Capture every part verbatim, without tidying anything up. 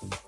We'll be right back.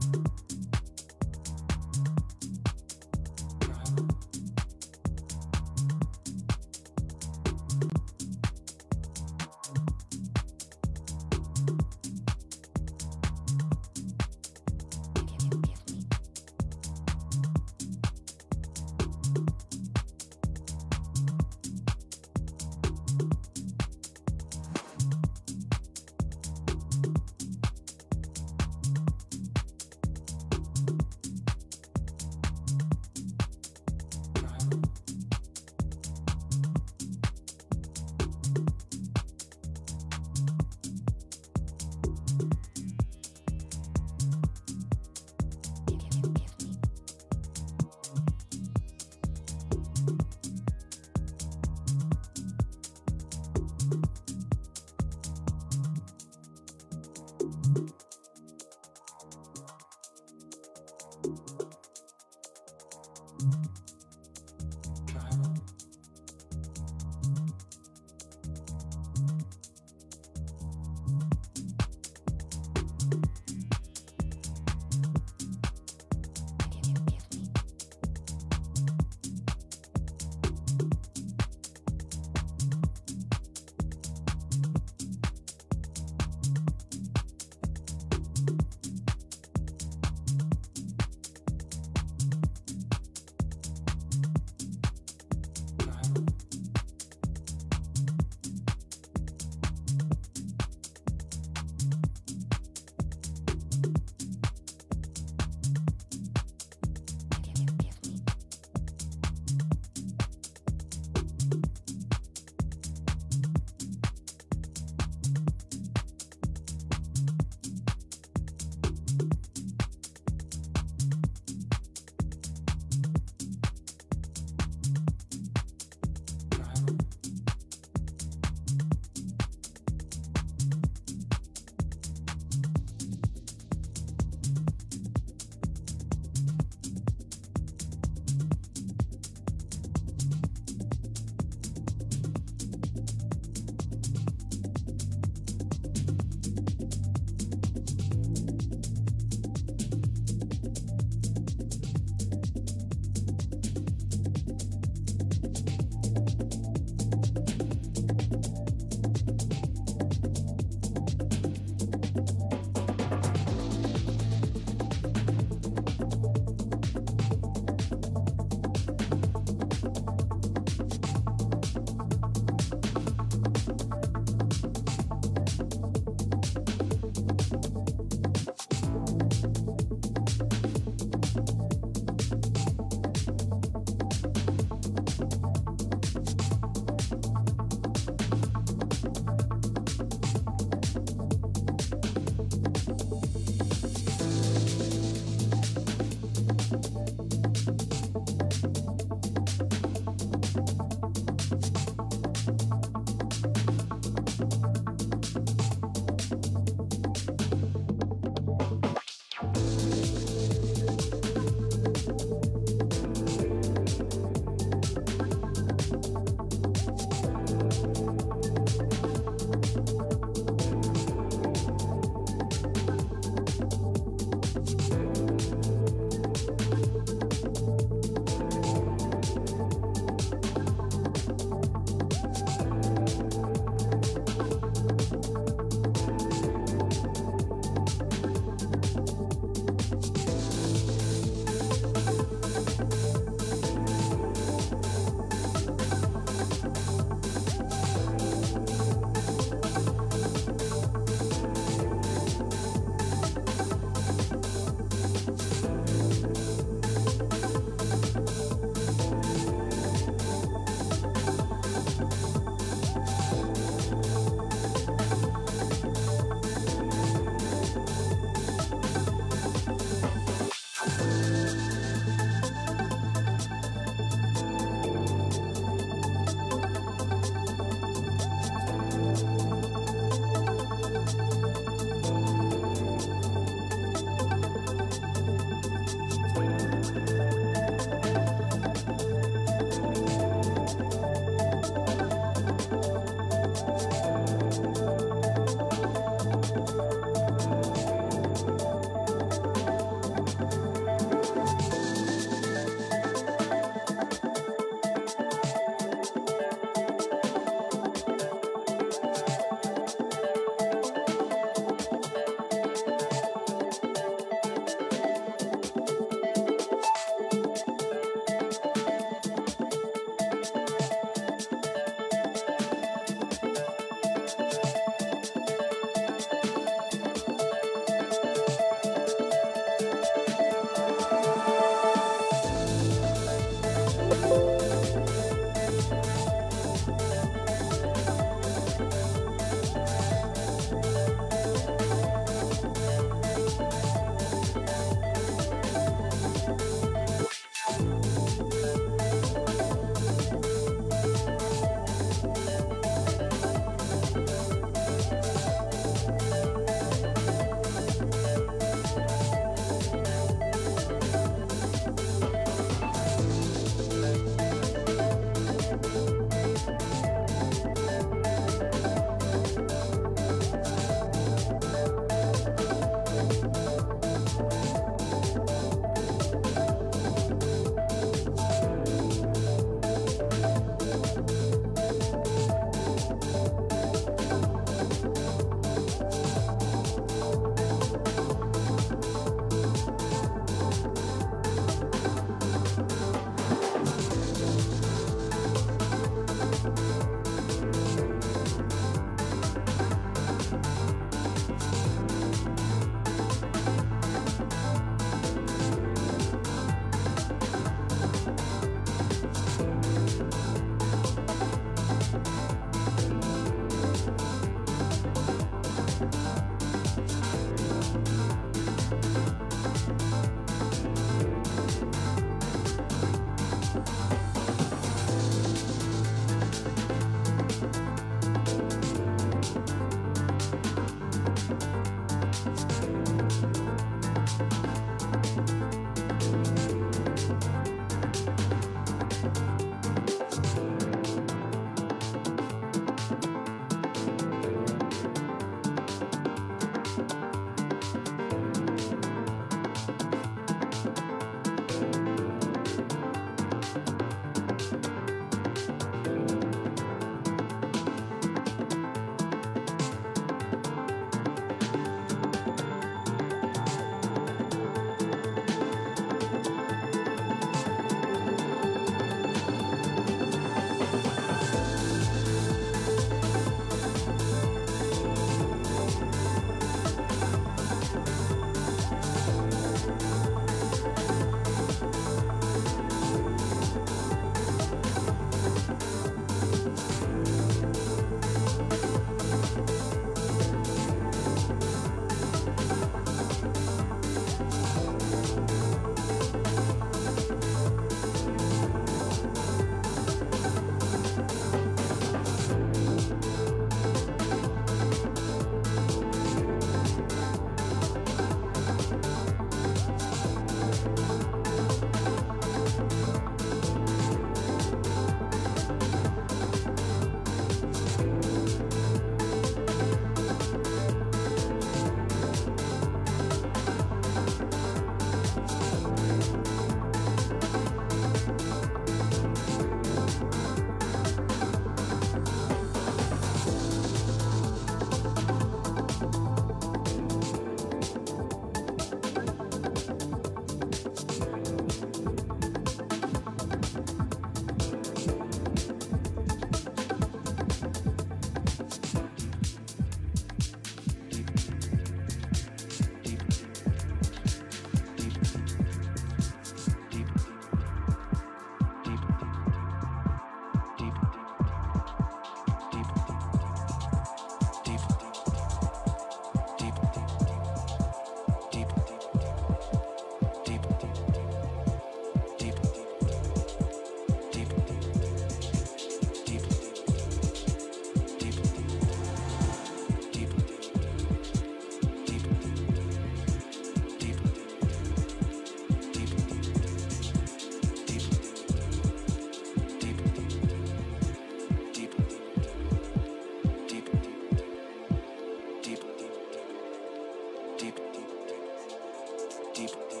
deep, deep, deep,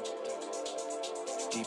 deep,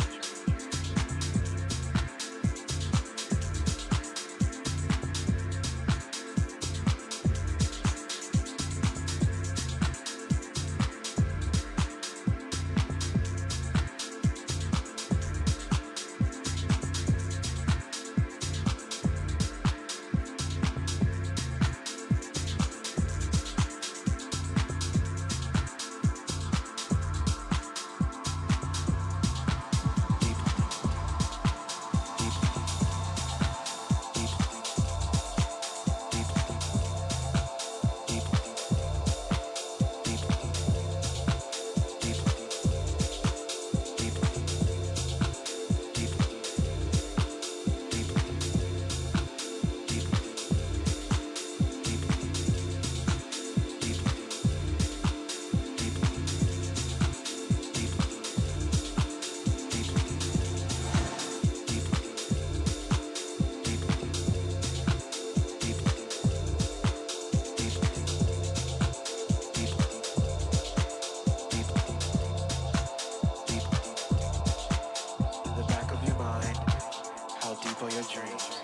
Deep are your dreams.